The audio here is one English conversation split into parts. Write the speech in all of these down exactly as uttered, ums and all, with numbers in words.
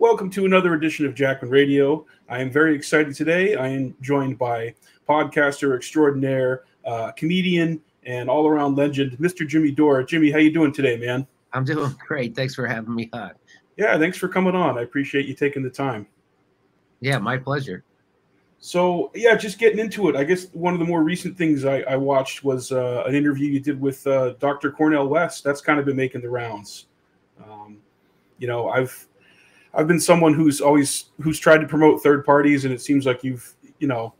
Welcome to another edition of Jackman Radio. I am very excited today. I am joined by podcaster extraordinaire, uh, comedian, and all-around legend, Mister Jimmy Dore. Jimmy, how you doing today, man? I'm doing great. Thanks for having me on. Yeah, thanks for coming on. I appreciate you taking the time. Yeah, my pleasure. So, yeah, just getting into it. I guess one of the more recent things I, I watched was uh, an interview you did with uh, Doctor Cornel West. That's kind of been making the rounds. Um, you know, I've... I've been someone who's always who's tried to promote third parties, and it seems like you've, you know,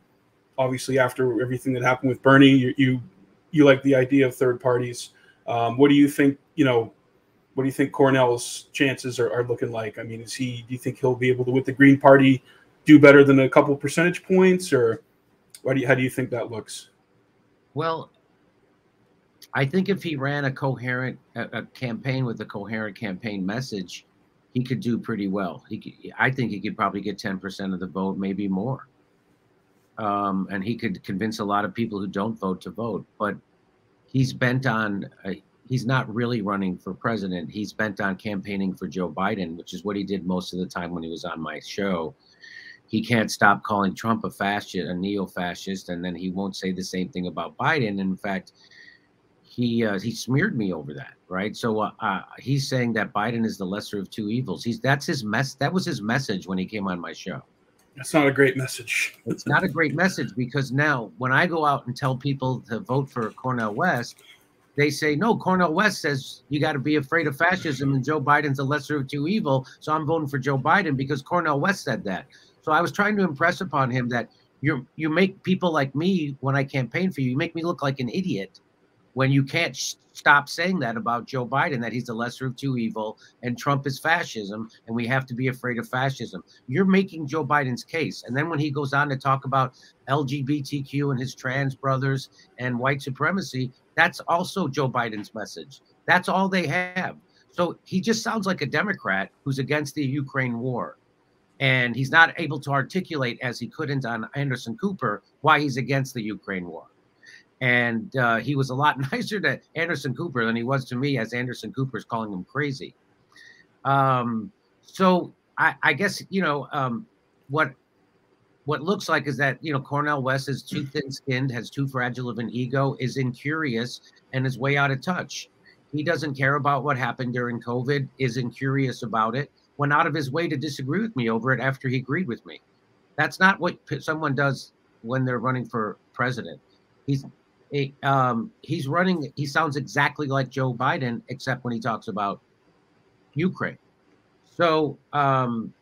obviously after everything that happened with Bernie, you you, you like the idea of third parties. Um, what do you think, you know, what do you think Cornel's chances are, are looking like? I mean, is he, do you think he'll be able to, with the Green Party, do better than a couple percentage points, or what do you, how do you think that looks? Well, I think if he ran a coherent a, a campaign with a coherent campaign message, he could do pretty well. He could, I think he could probably get ten percent of the vote, maybe more. Um, and he could convince a lot of people who don't vote to vote. But he's bent on, uh, he's not really running for president. He's bent on campaigning for Joe Biden, which is what he did most of the time when he was on my show. He can't stop calling Trump a fascist, a neo-fascist, and then he won't say the same thing about Biden. In fact, He uh, he smeared me over that, right? So uh, uh, he's saying that Biden is the lesser of two evils. He's that's his mess. That was his message when he came on my show. That's not a great message. It's not a great message, because now when I go out and tell people to vote for Cornel West, they say, no, Cornel West says you got to be afraid of fascism and Joe Biden's the lesser of two evil. So I'm voting for Joe Biden because Cornel West said that. So I was trying to impress upon him that you you make people like me, when I campaign for you, you make me look like an idiot. When you can't sh- stop saying that about Joe Biden, that he's the lesser of two evil and Trump is fascism and we have to be afraid of fascism. You're making Joe Biden's case. And then when he goes on to talk about L G B T Q and his trans brothers and white supremacy, that's also Joe Biden's message. That's all they have. So he just sounds like a Democrat who's against the Ukraine war. And he's not able to articulate, as he couldn't on Anderson Cooper, why he's against the Ukraine war. And uh, he was a lot nicer to Anderson Cooper than he was to me, as Anderson Cooper's calling him crazy. Um, so I, I guess, you know, um, what what looks like is that, you know, Cornel West is too thin-skinned, has too fragile of an ego, is incurious, and is way out of touch. He doesn't care about what happened during COVID, is incurious about it, went out of his way to disagree with me over it after he agreed with me. That's not what someone does when they're running for president. He's... It, um, he's running, he sounds exactly like Joe Biden, except when he talks about Ukraine. So um,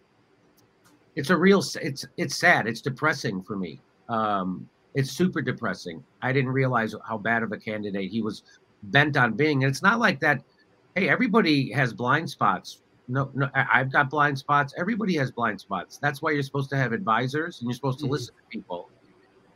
it's a real, it's it's sad. It's depressing for me. Um, it's super depressing. I didn't realize how bad of a candidate he was bent on being. And it's not like that, hey, everybody has blind spots. No, no, I've got blind spots. Everybody has blind spots. That's why you're supposed to have advisors and you're supposed to listen to people.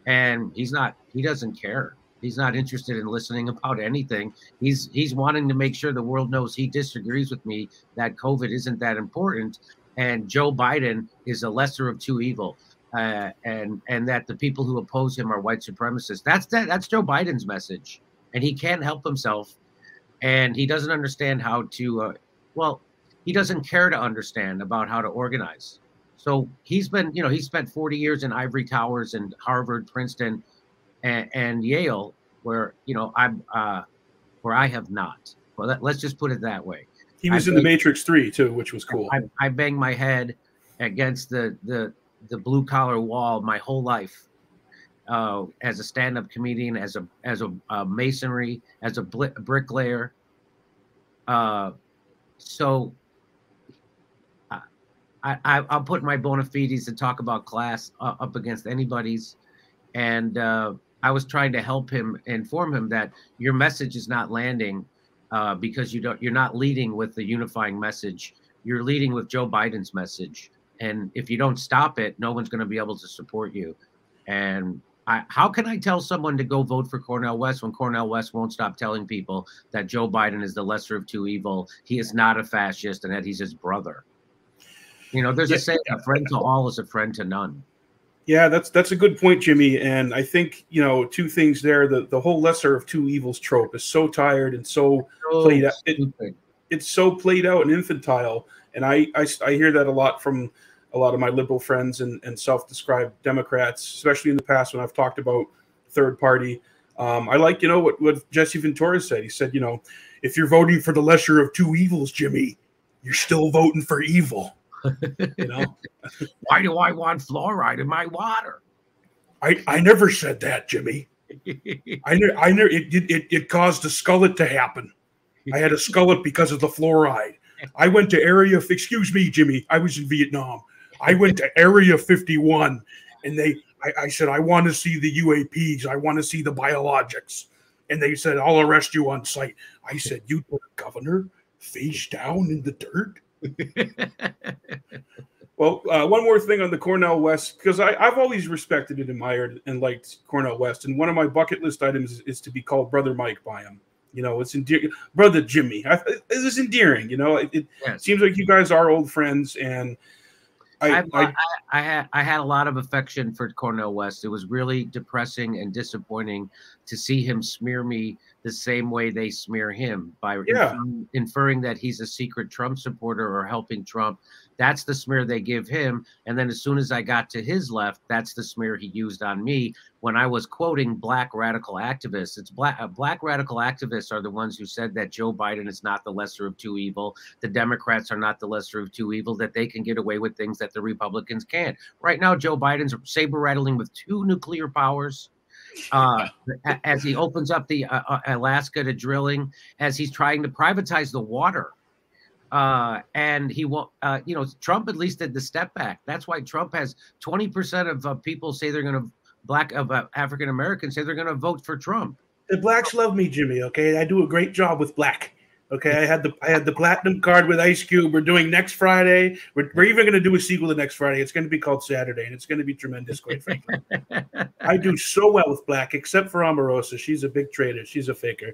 And he's not, he doesn't care. He's not interested in listening about anything. He's he's wanting to make sure the world knows he disagrees with me, that COVID isn't that important, and Joe Biden is a lesser of two evil, uh, and and that the people who oppose him are white supremacists. That's that, that's Joe Biden's message, and he can't help himself, and he doesn't understand how to, uh, well, he doesn't care to understand about how to organize. So he's been, you know, he spent forty years in ivory towers and Harvard, Princeton, And, and Yale, where, you know, I'm, uh, where I have not. Well, that, let's just put it that way. He was I in banged, the Matrix three too, which was cool. I, I banged my head against the the, the blue collar wall my whole life, uh, as a stand up comedian, as a as a, a masonry, as a bl- bricklayer. Uh, so I, I I'll put my bona fides to talk about class uh, up against anybody's, and. Uh, I was trying to help him, inform him that your message is not landing uh, because you don't, you're not leading with the unifying message. You're leading with Joe Biden's message. And if you don't stop it, no one's going to be able to support you. And I, how can I tell someone to go vote for Cornel West when Cornel West won't stop telling people that Joe Biden is the lesser of two evil, he is not a fascist, and that he's his brother? You know, there's a saying, a friend to all is a friend to none. Yeah, that's that's a good point, Jimmy. And I think, you know, two things there. The the whole lesser of two evils trope is so tired and so played out. It, it's so played out and infantile. And I, I, I hear that a lot from a lot of my liberal friends and, and self-described Democrats, especially in the past when I've talked about third party. Um, I like, you know, what, what Jesse Ventura said. He said, you know, if you're voting for the lesser of two evils, Jimmy, you're still voting for evil. You know, why do I want fluoride in my water? I, I never said that, Jimmy. I ne- I ne- it, it it caused a skullet to happen. I had a skullet because of the fluoride. I went to area. Excuse me, Jimmy. I was in Vietnam. I went to Area fifty-one, and they. I, I said I want to see the U A Ps. I want to see the biologics, and they said I'll arrest you on sight. I said you were governor face down in the dirt. Well, uh, one more thing on the Cornel West, because I've always respected and admired and liked Cornel West. And one of my bucket list items is, is to be called Brother Mike by him. You know, it's endearing. Brother Jimmy. I, it is endearing. You know, it, it yes. seems like you guys are old friends. And I I, I, I, had, I had a lot of affection for Cornel West. It was really depressing and disappointing to see him smear me the same way they smear him, by yeah. inferring, inferring that he's a secret Trump supporter or helping Trump. That's the smear they give him. And then as soon as I got to his left, that's the smear he used on me when I was quoting black radical activists. It's black uh, black radical activists are the ones who said that Joe Biden is not the lesser of two evil. The Democrats are not the lesser of two evil, that they can get away with things that the Republicans can't. Right now, Joe Biden's saber rattling with two nuclear powers. Uh, as he opens up the uh, Alaska to drilling, as he's trying to privatize the water. Uh, and he won't, uh, you know, Trump at least did the step back. That's why Trump has twenty percent of uh, people say they're going to, black of uh, African-Americans say they're going to vote for Trump. The blacks love me, Jimmy. Okay. I do a great job with black. Okay. I had the, I had the platinum card with Ice Cube. We're doing Next Friday. We're, we're even going to do a sequel to Next Friday. It's going to be called Saturday, and it's going to be tremendous. Quite frankly, I do so well with black, except for Omarosa. She's a big traitor. She's a faker.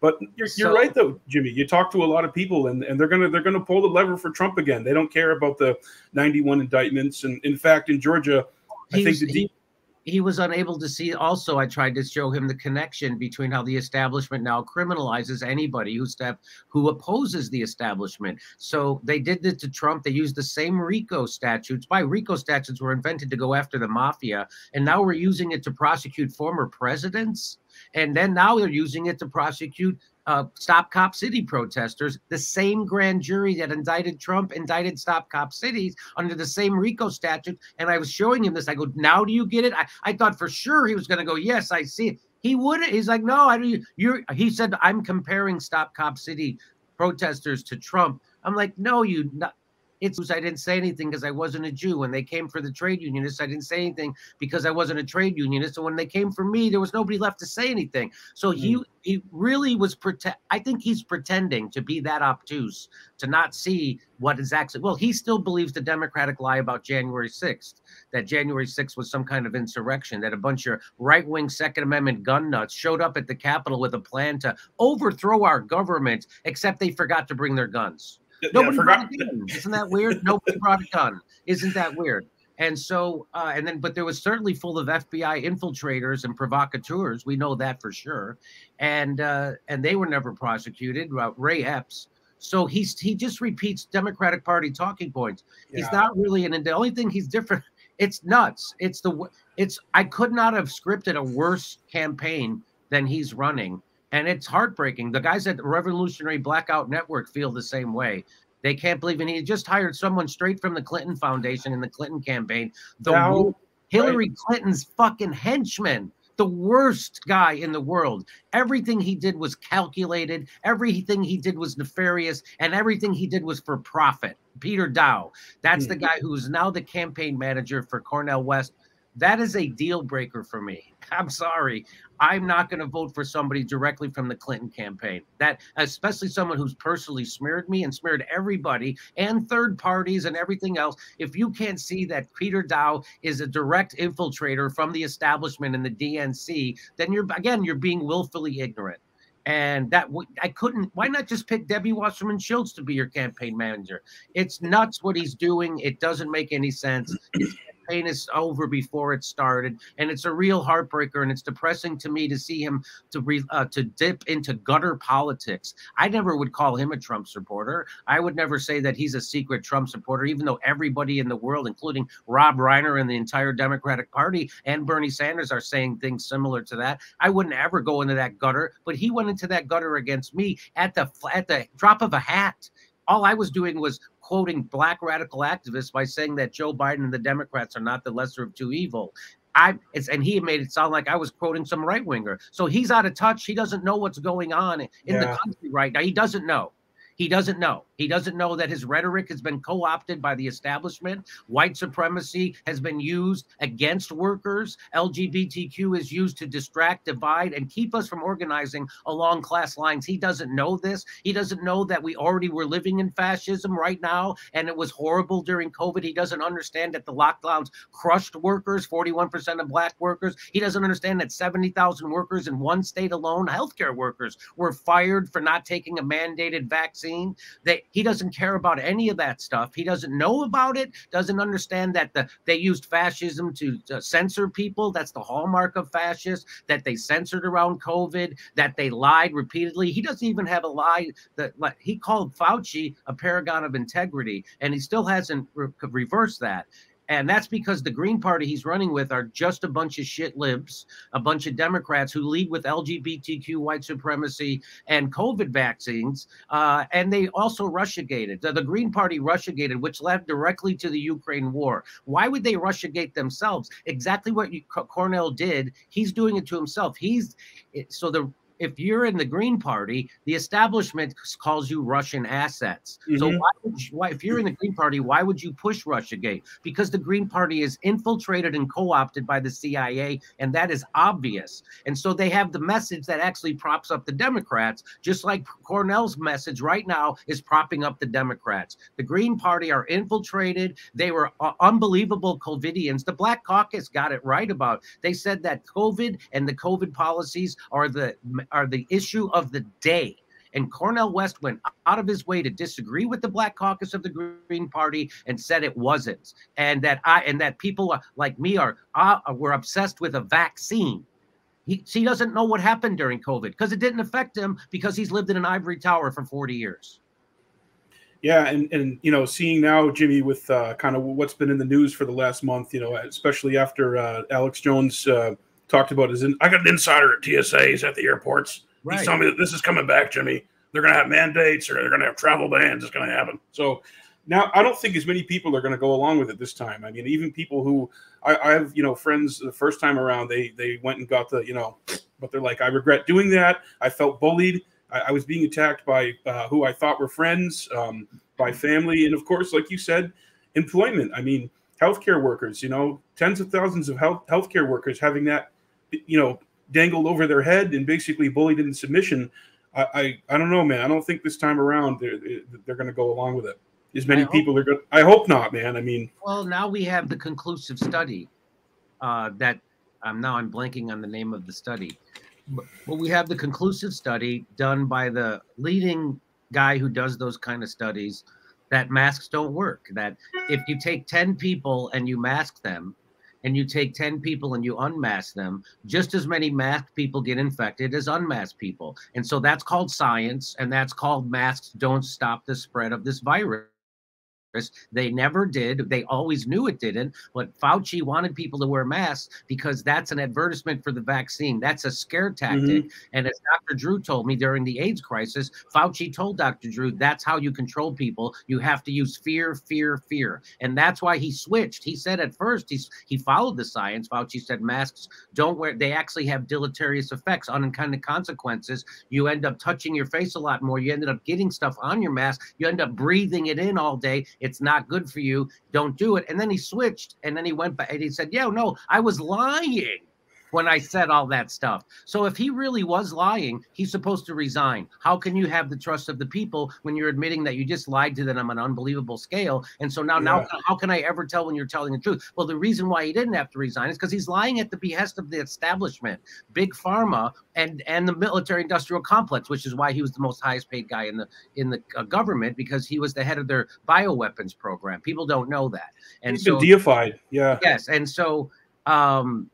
But you're, you're so, right, though, Jimmy. You talk to a lot of people, and, and they're gonna they're gonna pull the lever for Trump again. They don't care about the ninety-one indictments, and in fact, in Georgia, I think was, the deep- he, he was unable to see. Also, I tried to show him the connection between how the establishment now criminalizes anybody who step who opposes the establishment. So they did this to Trump. They used the same RICO statutes. By RICO statutes were invented to go after the mafia, and now we're using it to prosecute former presidents. And then now they're using it to prosecute uh, Stop Cop City protesters. The same grand jury that indicted Trump indicted Stop Cop Cities under the same RICO statute. And I was showing him this. I go, now do you get it? I, I thought for sure he was going to go, yes, I see it. He wouldn't. He's like, no, I don't. You're, he said, I'm comparing Stop Cop City protesters to Trump. I'm like, no, you not. It's I didn't say anything because I wasn't a Jew. When they came for the trade unionists, I didn't say anything because I wasn't a trade unionist. And when they came for me, there was nobody left to say anything. So mm. he he really was pretend. I think he's pretending to be that obtuse to not see what is actually. Well, he still believes the Democratic lie about January sixth, that January sixth was some kind of insurrection, that a bunch of right wing Second Amendment gun nuts showed up at the Capitol with a plan to overthrow our government, except they forgot to bring their guns. Nobody yeah, brought a gun. Isn't that weird? Nobody brought a gun. Isn't that weird? And so, uh, and then, but there was certainly full of F B I infiltrators and provocateurs. We know that for sure. And uh, and they were never prosecuted. Uh, Ray Epps. So he's he just repeats Democratic Party talking points. Yeah. He's not really, and the only thing he's different. It's nuts. It's the it's. I could not have scripted a worse campaign than he's running. And it's heartbreaking. The guys at the Revolutionary Blackout Network feel the same way. They can't believe it. He just hired someone straight from the Clinton Foundation in the Clinton campaign. The Daou, Hillary right. Clinton's fucking henchman, the worst guy in the world. Everything he did was calculated. Everything he did was nefarious. And everything he did was for profit. Peter Daou. That's mm-hmm. the guy who's now the campaign manager for Cornel West. That is a deal breaker for me. I'm sorry. I'm not going to vote for somebody directly from the Clinton campaign. That, especially someone who's personally smeared me and smeared everybody and third parties and everything else. If you can't see that Peter Daou is a direct infiltrator from the establishment and the D N C, then you're, again, you're being willfully ignorant. And that I couldn't. Why not just pick Debbie Wasserman Schultz to be your campaign manager? It's nuts what he's doing. It doesn't make any sense. campaign is over before it started, and it's a real heartbreaker, and it's depressing to me to see him to re, uh, to dip into gutter politics. I never would call him a Trump supporter. I would never say that he's a secret Trump supporter, even though everybody in the world, including Rob Reiner and the entire Democratic Party and Bernie Sanders, are saying things similar to that. I wouldn't ever go into that gutter, but he went into that gutter against me at the at the drop of a hat. All I was doing was quoting black radical activists by saying that Joe Biden and the Democrats are not the lesser of two evils. I, it's, and he made it sound like I was quoting some right-winger. So he's out of touch. He doesn't know what's going on in yeah. the country right now. He doesn't know. He doesn't know. He doesn't know that his rhetoric has been co-opted by the establishment. White supremacy has been used against workers. L G B T Q is used to distract, divide, and keep us from organizing along class lines. He doesn't know this. He doesn't know that we already were living in fascism right now, and it was horrible during COVID. He doesn't understand that the lockdowns crushed workers, forty-one percent of black workers. He doesn't understand that seventy thousand workers in one state alone, healthcare workers, were fired for not taking a mandated vaccine. That he doesn't care about any of that stuff. He doesn't know about it, doesn't understand that the they used fascism to, to censor people. That's the hallmark of fascists, that they censored around COVID, that they lied repeatedly. He doesn't even have a lie. That he called Fauci a paragon of integrity, and he still hasn't re- reversed that. And that's because the Green Party he's running with are just a bunch of shit libs, a bunch of Democrats who lead with L G B T Q, white supremacy, and COVID vaccines. Uh, and they also Russiagated. The, the Green Party Russiagated, which led directly to the Ukraine war. Why would they Russiagate themselves? Exactly what you, Cornel did. He's doing it to himself. He's so the. If you're in the Green Party, the establishment calls you Russian assets. Mm-hmm. So why would you, why, if you're in the Green Party, why would you push Russiagate? Because the Green Party is infiltrated and co-opted by the C I A, and that is obvious. And so they have the message that actually props up the Democrats, just like Cornel's message right now is propping up the Democrats. The Green Party are infiltrated. They were uh, unbelievable COVIDians. The Black Caucus got it right about. They said that COVID and the COVID policies are the are the issue of the day. And Cornel West went out of his way to disagree with the Black Caucus of the Green Party and said it wasn't. And that I and that people like me are uh, were obsessed with a vaccine. He, he doesn't know what happened during COVID because it didn't affect him because he's lived in an ivory tower for forty years. Yeah, and, and you know, seeing now, Jimmy, with uh, kind of what's been in the news for the last month, you know, especially after uh, Alex Jones uh, – talked about is in, I got an insider at T S A. He's at the airports. Right. He's telling me that this is coming back, Jimmy. They're going to have mandates or they're going to have travel bans. It's going to happen. So now I don't think as many people are going to go along with it this time. I mean, even people who I, I have, you know, friends the first time around, they they went and got the, you know, but they're like, I regret doing that. I felt bullied. I, I was being attacked by uh, who I thought were friends, um, by family, and of course, like you said, employment. I mean, healthcare workers. You know, tens of thousands of health healthcare workers having that, you know, dangled over their head and basically bullied into submission. I, I, I don't know, man. I don't think this time around they're, they're going to go along with it. As many people are going to, I hope not, man. I mean, well, now we have the conclusive study uh, that um, now I'm blanking on the name of the study. But, but we have the conclusive study done by the leading guy who does those kind of studies that masks don't work. That if you take ten people and you mask them, and you take ten people and you unmask them, just as many masked people get infected as unmasked people. And so that's called science, and that's called masks don't stop the spread of this virus. They never did. They always knew it didn't. But Fauci wanted people to wear masks because that's an advertisement for the vaccine. That's a scare tactic. Mm-hmm. And as Doctor Drew told me during the AIDS crisis, Fauci told Doctor Drew, that's how you control people. You have to use fear, fear, fear. And that's why he switched. He said at first, he's, he followed the science. Fauci said masks don't wear. They actually have deleterious effects, unintended consequences. You end up touching your face a lot more. You ended up getting stuff on your mask. You end up breathing it in all day. It's not good for you. Don't do it. And then he switched. And then he went back and he said, yeah, no, I was lying. when I said all that stuff. So if he really was lying, he's supposed to resign. How can you have the trust of the people when you're admitting that you just lied to them on an unbelievable scale? And so now, yeah. now how can I ever tell when you're telling the truth? Well, the reason why he didn't have to resign is because he's lying at the behest of the establishment, big pharma, and and the military industrial complex, which is why he was the most highest paid guy in the in the uh, government, because he was the head of their bioweapons program. People don't know that. And he's so, been deified. Yeah. Yes. And so, um,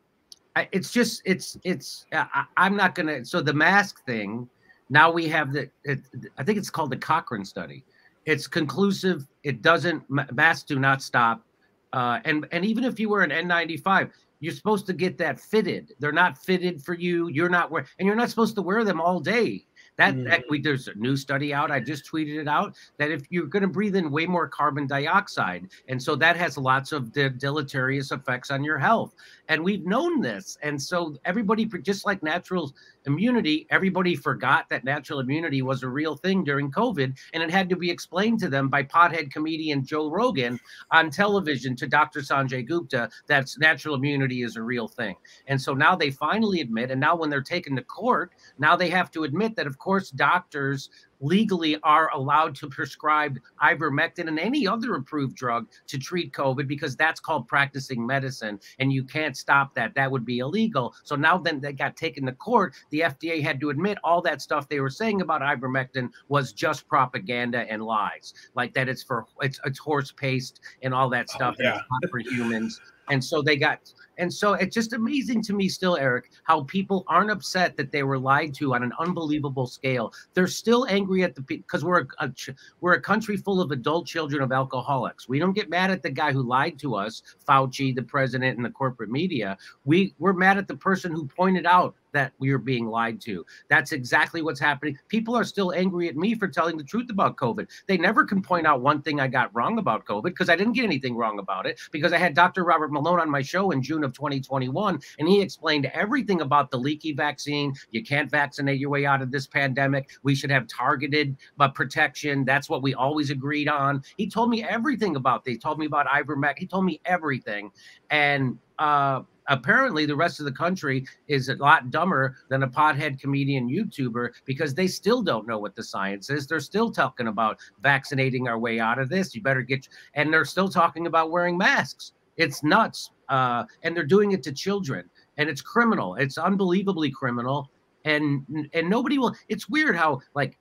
I, it's just, it's, it's, I, I'm not going to, so the mask thing, now we have the, it, I think it's called the Cochrane study. It's conclusive. It doesn't, masks do not stop. Uh, and, and even if you were an N ninety-five, you're supposed to get that fitted. They're not fitted for you. You're not wearing, and you're not supposed to wear them all day. That, mm. that we, there's a new study out. I just tweeted it out that if you're going to breathe in way more carbon dioxide, and so that has lots of de deleterious effects on your health. And we've known this. And so everybody, just like natural immunity, everybody forgot that natural immunity was a real thing during COVID, and it had to be explained to them by pothead comedian Joe Rogan on television to Doctor Sanjay Gupta that natural immunity is a real thing. And so now they finally admit, and now when they're taken to court, now they have to admit that, of course, doctors legally are allowed to prescribe ivermectin and any other approved drug to treat COVID, because that's called practicing medicine, and you can't stop that. That would be illegal. So now then they got taken to court. The F D A had to admit all that stuff they were saying about ivermectin was just propaganda and lies, like that it's for it's it's horse paste and all that stuff. Oh, yeah. And it's not for humans. And so they got, and so it's just amazing to me still, Eric, how people aren't upset that they were lied to on an unbelievable scale. They're still angry at the people, because we're a, a we're a country full of adult children of alcoholics. We don't get mad at the guy who lied to us, Fauci, the president, and the corporate media. We we're mad at the person who pointed out that we are being lied to. That's exactly what's happening. People are still angry at me for telling the truth about COVID. They never can point out one thing I got wrong about COVID, because I didn't get anything wrong about it, because I had Doctor Robert Malone on my show in June of twenty twenty-one, and he explained everything about the leaky vaccine. You can't vaccinate your way out of this pandemic. We should have targeted but protection. That's what we always agreed on. He told me everything about this. He told me about ivermectin. He told me everything. And, uh, apparently the rest of the country is a lot dumber than a pothead comedian YouTuber, because they still don't know what the science is. They're still talking about vaccinating our way out of this. You better get, and they're still talking about wearing masks. It's nuts. Uh, and they're doing it to children, and it's criminal. It's unbelievably criminal. And, and nobody will, it's weird how like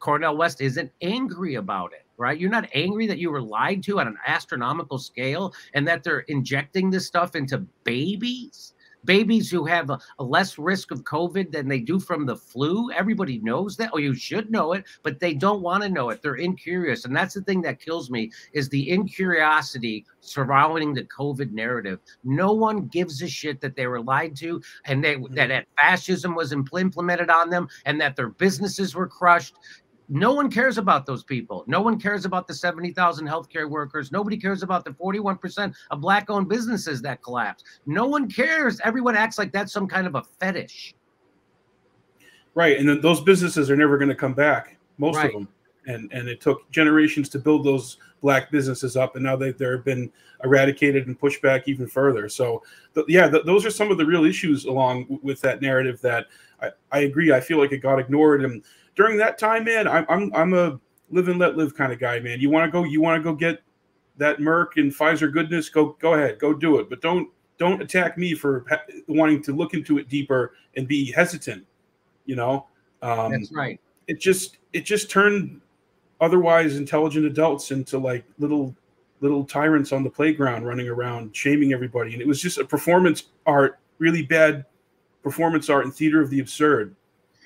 Cornel West isn't angry about it. Right? You're not angry that you were lied to on an astronomical scale, and that they're injecting this stuff into babies, babies who have a, a less risk of COVID than they do from the flu. Everybody knows that, or you should know it, but they don't want to know it. They're incurious. And that's the thing that kills me, is the incuriosity surrounding the COVID narrative. No one gives a shit that they were lied to, and they, that, that fascism was implemented on them, and that their businesses were crushed. No one cares about those people. No one cares about the seventy thousand healthcare workers. Nobody cares about the forty-one percent of black-owned businesses that collapse. No one cares. Everyone acts like that's some kind of a fetish. Right, and then those businesses are never going to come back, most right. of them. And and it took generations to build those black businesses up, and now they, they've been eradicated and pushed back even further. So, th yeah, th those are some of the real issues along with that narrative that I, I agree. I feel like it got ignored. And during that time, man, I'm I'm, I'm a live and let live kind of guy, man. You want to go, you want to go get that Merck and Pfizer goodness. Go go ahead, go do it. But don't don't attack me for ha wanting to look into it deeper and be hesitant. You know, um, that's right. It just it just turned otherwise intelligent adults into like little little tyrants on the playground running around shaming everybody. And it was just a performance art, really bad performance art and theater of the absurd.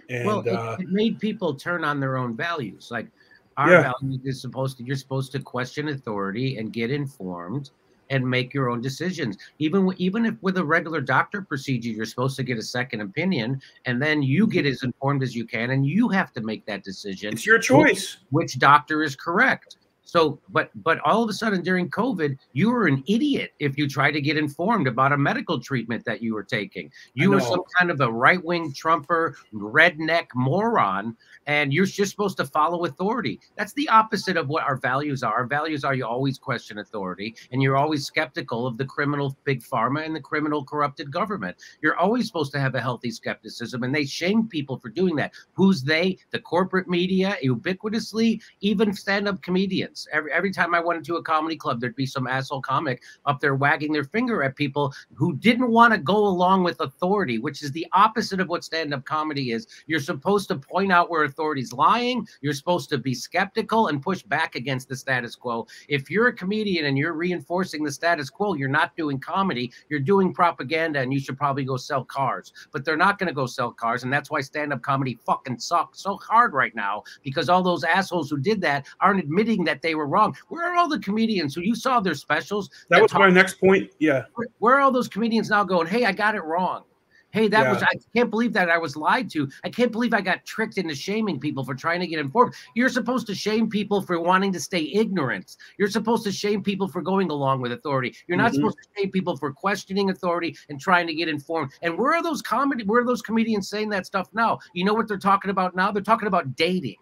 And well, it, uh, it made people turn on their own values. Like our yeah. values is supposed to, you're supposed to question authority and get informed and make your own decisions. Even even if with a regular doctor procedure, you're supposed to get a second opinion, and then you get as informed as you can, and you have to make that decision. It's your choice. Which, which doctor is correct. So, but but all of a sudden during COVID, you were an idiot if you tried to get informed about a medical treatment that you were taking. You were some kind of a right-wing Trumper, redneck moron, and you're just supposed to follow authority. That's the opposite of what our values are. Our values are you always question authority, and you're always skeptical of the criminal big pharma and the criminal corrupted government. You're always supposed to have a healthy skepticism, and they shame people for doing that. Who's they? The corporate media, ubiquitously, even stand-up comedians. Every every time I went into a comedy club, there'd be some asshole comic up there wagging their finger at people who didn't want to go along with authority, which is the opposite of what stand-up comedy is. You're supposed to point out where authority's lying. You're supposed to be skeptical and push back against the status quo. If you're a comedian and you're reinforcing the status quo, you're not doing comedy. You're doing propaganda, and you should probably go sell cars. But they're not going to go sell cars, and that's why stand-up comedy fucking sucks so hard right now, because all those assholes who did that aren't admitting that they were wrong. Where are all the comedians who you saw their specials? That was my next point. Yeah. Where are all those comedians now going, hey, I got it wrong. Hey, that yeah. was, I can't believe that I was lied to. I can't believe I got tricked into shaming people for trying to get informed. You're supposed to shame people for wanting to stay ignorant. You're supposed to shame people for going along with authority. You're not mm-hmm. supposed to shame people for questioning authority and trying to get informed. And where are those comedy, where are those comedians saying that stuff now? You know what they're talking about now? They're talking about dating.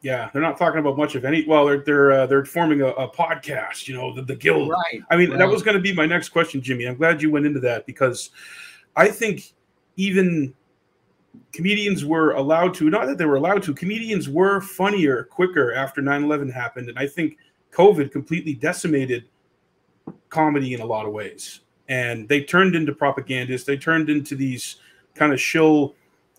Yeah, they're not talking about much of any. Well, they're they're uh, they're forming a, a podcast, you know, the, the guild. Right. I mean, right. that was going to be my next question, Jimmy. I'm glad you went into that, because I think even comedians were allowed to, not that they were allowed to, comedians were funnier, quicker after nine eleven happened. And I think COVID completely decimated comedy in a lot of ways. And they turned into propagandists. They turned into these kind of shill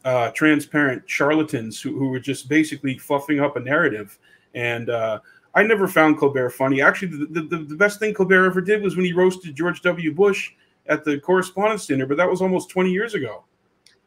Uh, transparent charlatans who, who were just basically fluffing up a narrative. And uh, I never found Colbert funny. Actually, the, the, the best thing Colbert ever did was when he roasted George W. Bush at the Correspondents' Dinner, but that was almost twenty years ago.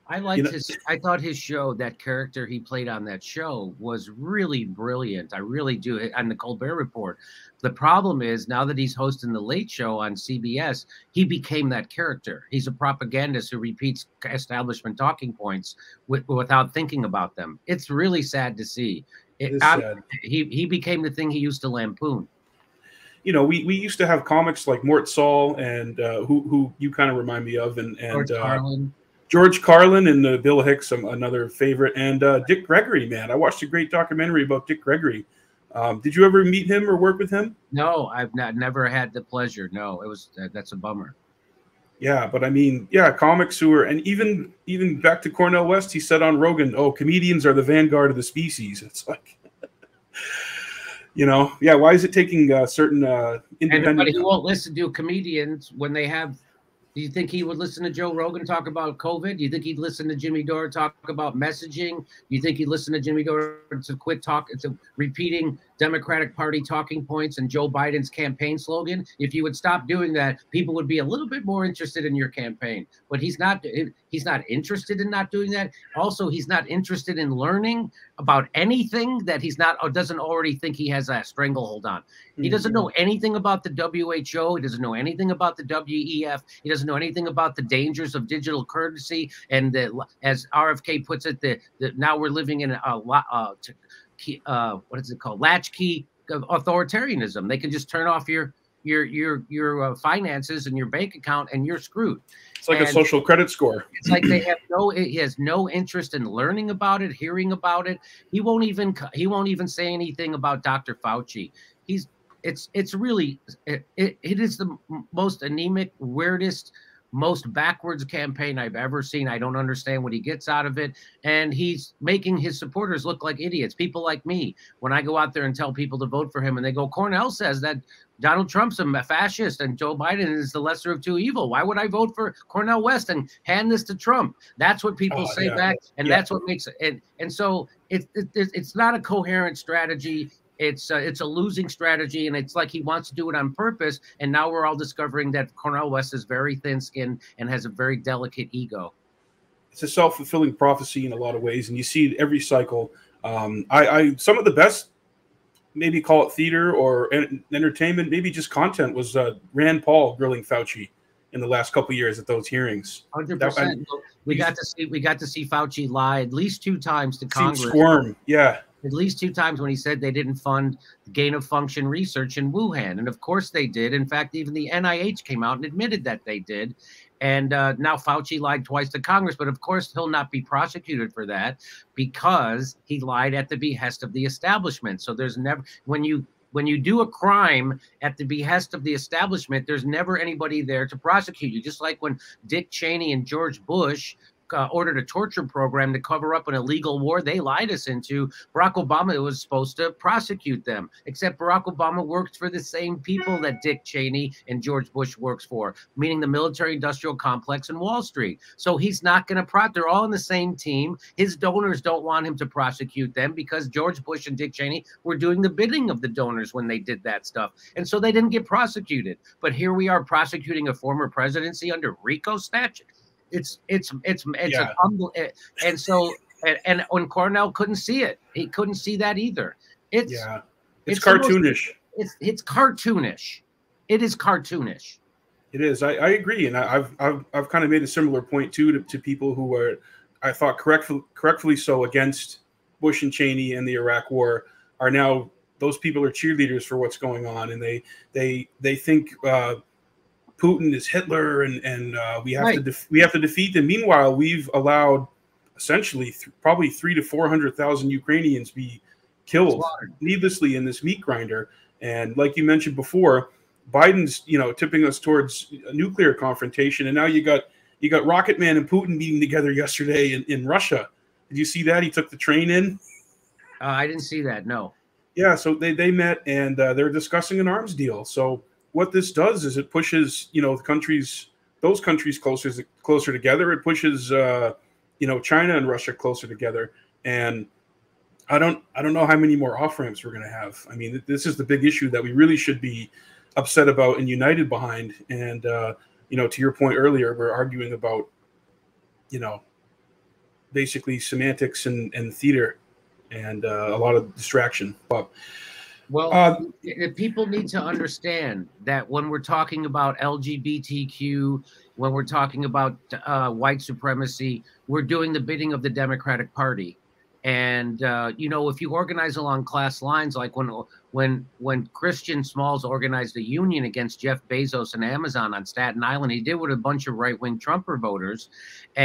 I liked you know? his, I thought his show, that character he played on that show was really brilliant. I really do. On the Colbert Report. The problem is now that he's hosting The Late Show on C B S, he became that character. He's a propagandist who repeats establishment talking points with, without thinking about them. It's really sad to see. It, it I, sad. He, he became the thing he used to lampoon. You know, we, we used to have comics like Mort Saul and uh, who, who you kind of remind me of. and, and George uh, Carlin. George Carlin and uh, Bill Hicks, um, another favorite. And uh, Dick Gregory, man. I watched a great documentary about Dick Gregory. Um, did you ever meet him or work with him? No, I've not, never had the pleasure. No, it was uh, that's a bummer. Yeah, but I mean, yeah, comics who are, and even even back to Cornel West, he said on Rogan, "Oh, comedians are the vanguard of the species." It's like, you know, yeah. Why is it taking uh, certain uh, independent? Anybody who won't listen to comedians when they have. Do you think he would listen to Joe Rogan talk about COVID? Do you think he'd listen to Jimmy Dore talk about messaging? Do you think he'd listen to Jimmy Dore to quit talk to repeating Democratic Party talking points and Joe Biden's campaign slogan? If you would stop doing that, people would be a little bit more interested in your campaign. But he's not. He's not interested in not doing that. Also, he's not interested in learning about anything that he's not or doesn't already think he has a stranglehold on. Mm-hmm. He doesn't know anything about the W H O. He doesn't know anything about the W E F. He doesn't know anything about the dangers of digital currency. And the, as R F K puts it, the, the now we're living in a, a, a, a what is it called? Latchkey authoritarianism. They can just turn off your your your your uh, finances and your bank account, and you're screwed. It's like and a social credit score. It's like they have no. He has no interest in learning about it, hearing about it. He won't even. He won't even say anything about Doctor Fauci. He's. It's. It's really. It, it, it is the most anemic, weirdest, most backwards campaign I've ever seen. I don't understand what he gets out of it. And he's making his supporters look like idiots, people like me. When I go out there and tell people to vote for him and they go, Cornel says that Donald Trump's a fascist and Joe Biden is the lesser of two evils. Why would I vote for Cornel West and hand this to Trump? That's what people oh, say yeah. back. And yeah. that's what makes it. And, and so it, it, it's not a coherent strategy. It's a, it's a losing strategy, and it's like he wants to do it on purpose. And now we're all discovering that Cornel West is very thin-skinned and has a very delicate ego. It's a self-fulfilling prophecy in a lot of ways, and you see it every cycle. Um, I, I some of the best, maybe call it theater or en entertainment, maybe just content, was uh, Rand Paul grilling Fauci in the last couple of years at those hearings. one hundred percent. We got to see we got to see Fauci lie at least two times to Congress. Squirm, yeah. at least two times when he said they didn't fund gain of function research in Wuhan. And of course they did. In fact, even the N I H came out and admitted that they did. And uh, now Fauci lied twice to Congress, but of course he'll not be prosecuted for that because he lied at the behest of the establishment. So there's never, when you when you do a crime at the behest of the establishment, there's never anybody there to prosecute you. Just like when Dick Cheney and George Bush Uh, ordered a torture program to cover up an illegal war they lied us into. Barack Obama was supposed to prosecute them, except Barack Obama worked for the same people that Dick Cheney and George Bush works for, meaning the military-industrial complex and Wall Street. So he's not going to pro. They're all in the same team. His donors don't want him to prosecute them because George Bush and Dick Cheney were doing the bidding of the donors when they did that stuff, and so they didn't get prosecuted. But here we are prosecuting a former presidency under RICO statute. It's it's it's it's yeah. an, and so and, and when Cornel couldn't see it, he couldn't see that either. It's yeah. it's, it's cartoonish. Most, it's it's cartoonish. It is cartoonish. It is. I, I agree, and I, I've I've I've kind of made a similar point too to, to people who are, I thought correctly correctly so against Bush and Cheney and the Iraq War are now those people are cheerleaders for what's going on, and they they they think. Uh, Putin is Hitler, and and uh, we have right. to def we have to defeat them. Meanwhile, we've allowed essentially th probably three to four hundred thousand Ukrainians be killed needlessly in this meat grinder. And like you mentioned before, Biden's you know tipping us towards a nuclear confrontation, and now you got you got Rocket Man and Putin meeting together yesterday in, in Russia. Did you see that? He took the train in. Uh, I didn't see that. No. Yeah. So they they met and uh, they're discussing an arms deal. So. What this does is it pushes, you know, the countries, those countries closer closer together. It pushes, uh, you know, China and Russia closer together. And I don't, I don't know how many more off ramps we're going to have. I mean, this is the big issue that we really should be upset about and united behind. And uh, you know, to your point earlier, we're arguing about, you know, basically semantics and, and theater, and uh, a lot of distraction. But, Well, uh, people need to understand that when we're talking about L G B T Q, when we're talking about uh, white supremacy, we're doing the bidding of the Democratic Party. And, uh, you know, if you organize along class lines, like when when when Christian Smalls organized a union against Jeff Bezos and Amazon on Staten Island, he did with a bunch of right wing Trumper voters.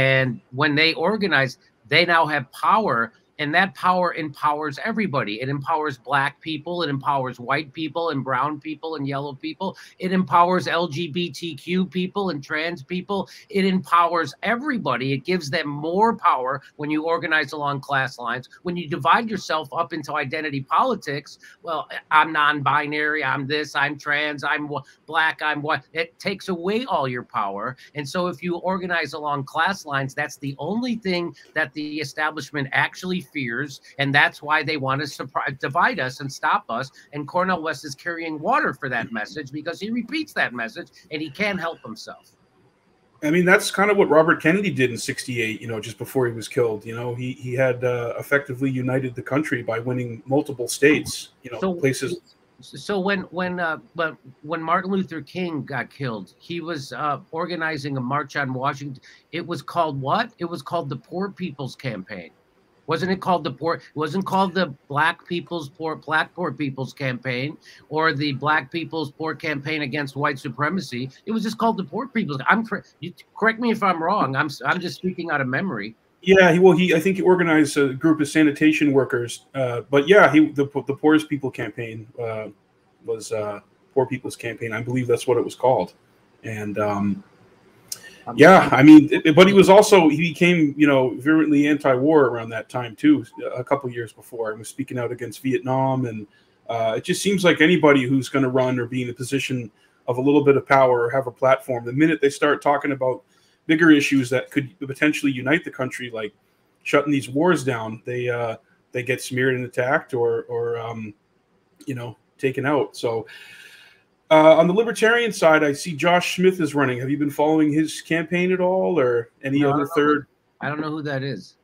And when they organized, they now have power. And that power empowers everybody. It empowers black people. It empowers white people and brown people and yellow people. It empowers L G B T Q people and trans people. It empowers everybody. It gives them more power when you organize along class lines. When you divide yourself up into identity politics, well, I'm non-binary, I'm this, I'm trans, I'm black, I'm what. It takes away all your power. And so if you organize along class lines, that's the only thing that the establishment actually fears, and that's why they want to divide us and stop us. And Cornel West is carrying water for that message because he repeats that message and he can't help himself. I mean, that's kind of what Robert Kennedy did in sixty-eight, you know, just before he was killed. You know, he, he had uh, effectively united the country by winning multiple states, you know, so, places. So when when uh, but when Martin Luther King got killed, he was uh, organizing a march on Washington. It was called what? It was called the Poor People's Campaign. Wasn't it called the poor? Wasn't called the Black People's Poor Black Poor People's Campaign or the Black People's Poor Campaign Against White Supremacy? It was just called the Poor People's. I'm you, correct me if I'm wrong. I'm I'm just speaking out of memory. Yeah, he, well, he I think he organized a group of sanitation workers. Uh, but yeah, he the the Poorest People Campaign uh, was uh, Poor People's Campaign. I believe that's what it was called. And. Um, Yeah, I mean, but he was also, he became, you know, virulently anti-war around that time, too, a couple of years before. I was speaking out against Vietnam, and uh, it just seems like anybody who's going to run or be in a position of a little bit of power or have a platform, the minute they start talking about bigger issues that could potentially unite the country, like shutting these wars down, they uh, they get smeared and attacked or, or um, you know, taken out. So... Uh, on the libertarian side, I see Josh Smith is running. Have you been following his campaign at all, or any no, other third? I don't know who that is.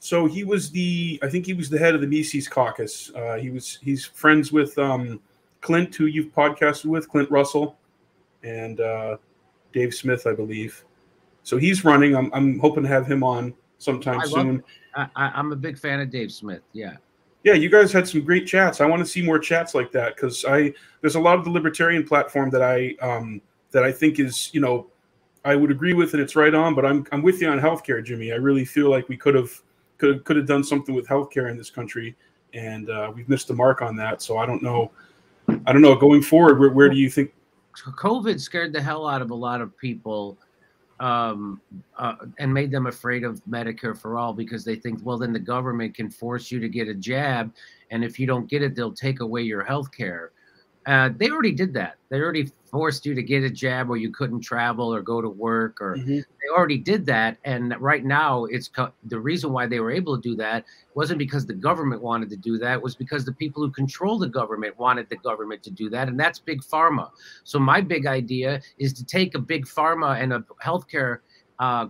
So he was the, I think he was the head of the Mises Caucus. Uh, he was, he's friends with um, Clint, who you've podcasted with, Clint Russell, and uh, Dave Smith, I believe. So he's running. I'm, I'm hoping to have him on sometime I soon. Love, I, I'm a big fan of Dave Smith. Yeah. yeah, you guys had some great chats. I want to see more chats like that, because I there's a lot of the libertarian platform that I um, that I think is, you know, I would agree with it. It's right on. But I'm I'm with you on healthcare, Jimmy. I really feel like we could have could could have done something with healthcare in this country, and uh, we've missed the mark on that. So I don't know. I don't know. Going forward, where where do you think? COVID scared the hell out of a lot of people um, uh, and made them afraid of Medicare for all, because they think, well, then the government can force you to get a jab, and if you don't get it, they'll take away your health care. Uh, they already did that. They already forced you to get a jab, or you couldn't travel or go to work, or mm-hmm. they already did that. And right now, it's co- the reason why they were able to do that wasn't because the government wanted to do that. It was because the people who control the government wanted the government to do that, and that's big pharma. So my big idea is to take a big pharma and a healthcare uh,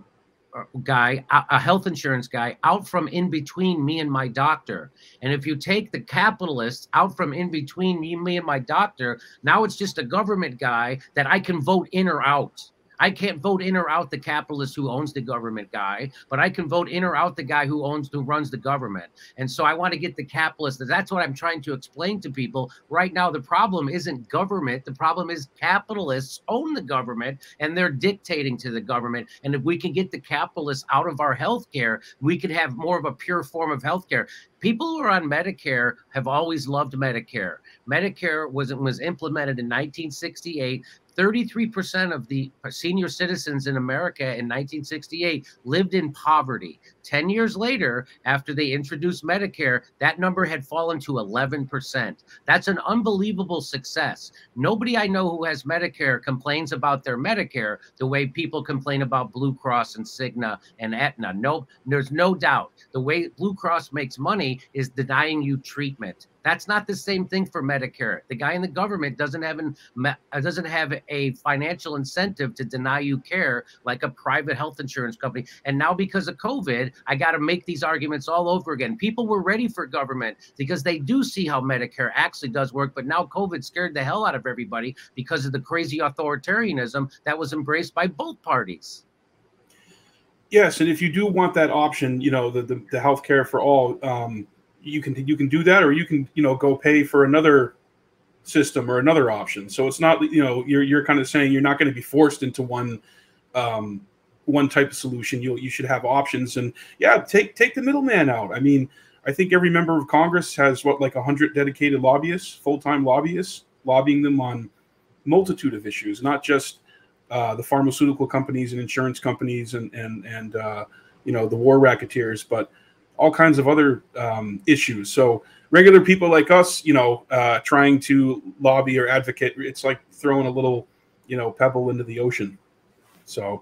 guy, a health insurance guy, out from in between me and my doctor. And if you take the capitalists out from in between me, me and my doctor, now it's just a government guy that I can vote in or out. I can't vote in or out the capitalist who owns the government guy, but I can vote in or out the guy who owns, who runs the government. And so I want to get the capitalist. That's what I'm trying to explain to people right now. The problem isn't government. The problem is capitalists own the government, and they're dictating to the government. And if we can get the capitalists out of our healthcare, we could have more of a pure form of healthcare. People who are on Medicare have always loved Medicare. Medicare was, was implemented in nineteen sixty-eight. thirty-three percent of the senior citizens in America in nineteen sixty-eight lived in poverty. Ten years later, after they introduced Medicare, that number had fallen to eleven percent. That's an unbelievable success. Nobody I know who has Medicare complains about their Medicare the way people complain about Blue Cross and Cigna and Aetna. No, there's no doubt. The way Blue Cross makes money is denying you treatment. That's not the same thing for Medicare. The guy in the government doesn't have an, doesn't have a financial incentive to deny you care like a private health insurance company. And now because of COVID, I got to make these arguments all over again. People were ready for government because they do see how Medicare actually does work. But now COVID scared the hell out of everybody because of the crazy authoritarianism that was embraced by both parties. Yes, and if you do want that option, you know, the the, the health care for all, um, you can you can do that, or you can, you know, go pay for another system or another option. So it's not, you know, you're you're kind of saying you're not going to be forced into one um, one type of solution. You you should have options, and yeah, take take the middleman out. I mean, I think every member of Congress has what, like a hundred dedicated lobbyists, full time lobbyists, lobbying them on multitude of issues, not just uh, the pharmaceutical companies and insurance companies and and and uh, you know, the war racketeers, but all kinds of other um, issues. So regular people like us, you know, uh, trying to lobby or advocate, it's like throwing a little, you know, pebble into the ocean. So,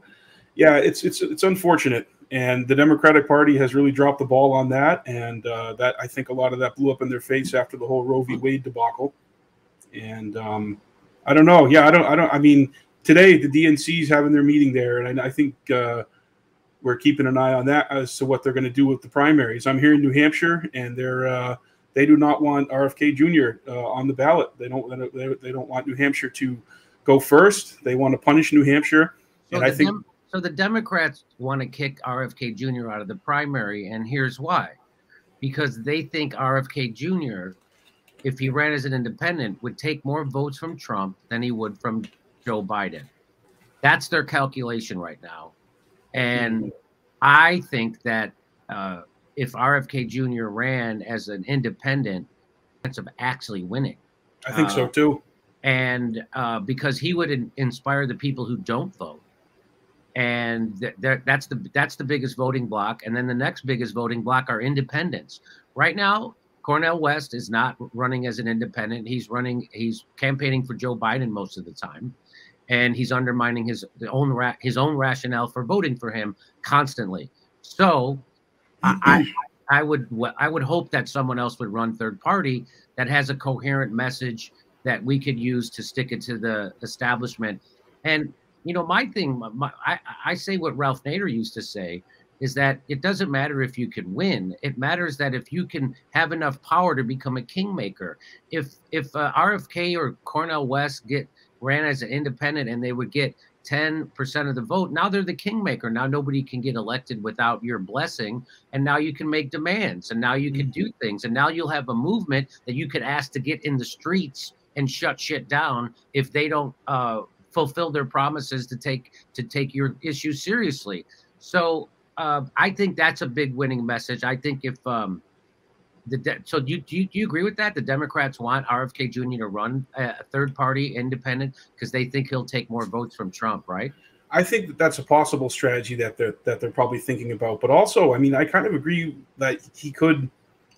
yeah, it's it's it's unfortunate, and the Democratic Party has really dropped the ball on that, and uh, that I think a lot of that blew up in their face after the whole Roe v. Wade debacle. And um, I don't know. Yeah, I don't. I don't. I mean, today the D N C is having their meeting there, and I, I think. Uh, We're keeping an eye on that as to what they're going to do with the primaries. I'm here in New Hampshire, and they're uh, they do not want R F K Junior Uh, on the ballot. They don't they, they don't want New Hampshire to go first. They want to punish New Hampshire. So and I think Dem- so. The Democrats want to kick R F K Junior out of the primary, and here's why: because they think R F K Junior, if he ran as an independent, would take more votes from Trump than he would from Joe Biden. That's their calculation right now. And I think that uh, if R F K Junior ran as an independent, chance of actually winning. I think uh, so too. And uh, because he would in- inspire the people who don't vote, and th- th- that's the that's the biggest voting block. And then the next biggest voting block are independents. Right now, Cornel West is not running as an independent. He's running. He's campaigning for Joe Biden most of the time. And he's undermining his the own ra- his own rationale for voting for him constantly. So, mm-hmm. I I would I would hope that someone else would run third party that has a coherent message that we could use to stick it to the establishment. And you know, my thing, my, I I say what Ralph Nader used to say is that it doesn't matter if you can win. It matters that if you can have enough power to become a kingmaker. If if uh, R F K or Cornel West get ran as an independent and they would get ten percent of the vote. Now they're the kingmaker. Now nobody can get elected without your blessing. And now you can make demands, and now you can do things. And now you'll have a movement that you could ask to get in the streets and shut shit down if they don't uh, fulfill their promises to take to take your issue seriously. So uh, I think that's a big winning message. I think if um, the de- so do you, do you do you agree with that? The Democrats want R F K Junior to run a third party independent because they think he'll take more votes from Trump, right? I think that that's a possible strategy that they're that they're probably thinking about. But also, I mean, I kind of agree that he could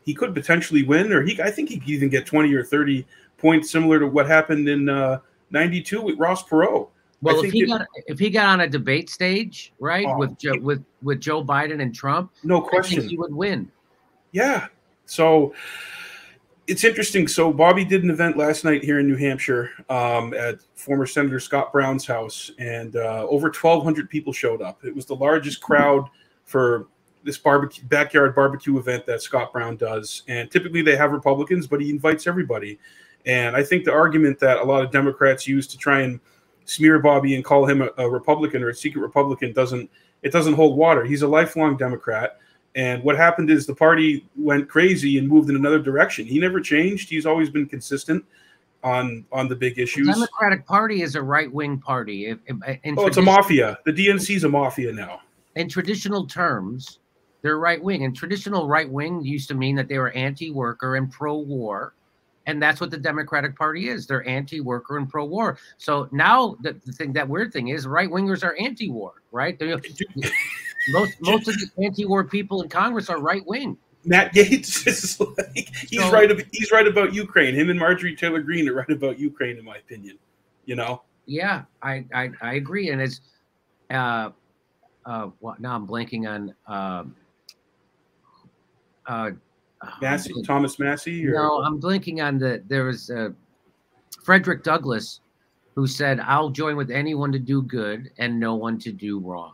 he could potentially win, or he I think he could even get twenty or thirty points, similar to what happened in uh, ninety-two with Ross Perot. Well, if he it, got if he got on a debate stage, right, oh, with Joe, with with Joe Biden and Trump, no question, I think he would win. Yeah. So it's interesting. So Bobby did an event last night here in New Hampshire um, at former Senator Scott Brown's house, and uh, over twelve hundred people showed up. It was the largest crowd for this barbecue, backyard barbecue event that Scott Brown does. And typically they have Republicans, but he invites everybody. And I think the argument that a lot of Democrats use to try and smear Bobby and call him a, a Republican or a secret Republican doesn't it doesn't hold water. He's a lifelong Democrat. And what happened is the party went crazy and moved in another direction. He never changed. He's always been consistent on on the big issues. The Democratic Party is a right-wing party. In, in, in oh, it's a mafia. The D N C is a mafia now. In traditional terms, they're right-wing. And traditional right-wing used to mean that they were anti-worker and pro-war. And that's what the Democratic Party is. They're anti-worker and pro-war. So now the, the thing, that weird thing is right-wingers are anti-war, right? They're, Most most of the anti-war people in Congress are right-wing. Matt Gaetz is like he's so, right. About, he's right about Ukraine. Him and Marjorie Taylor Greene are right about Ukraine, in my opinion. You know. Yeah, I I, I agree. And it's uh uh well, now I'm blanking on um uh, Massey, uh, Thomas Massey. Or? No, I'm blanking on the there was uh, Frederick Douglass, who said, "I'll join with anyone to do good and no one to do wrong."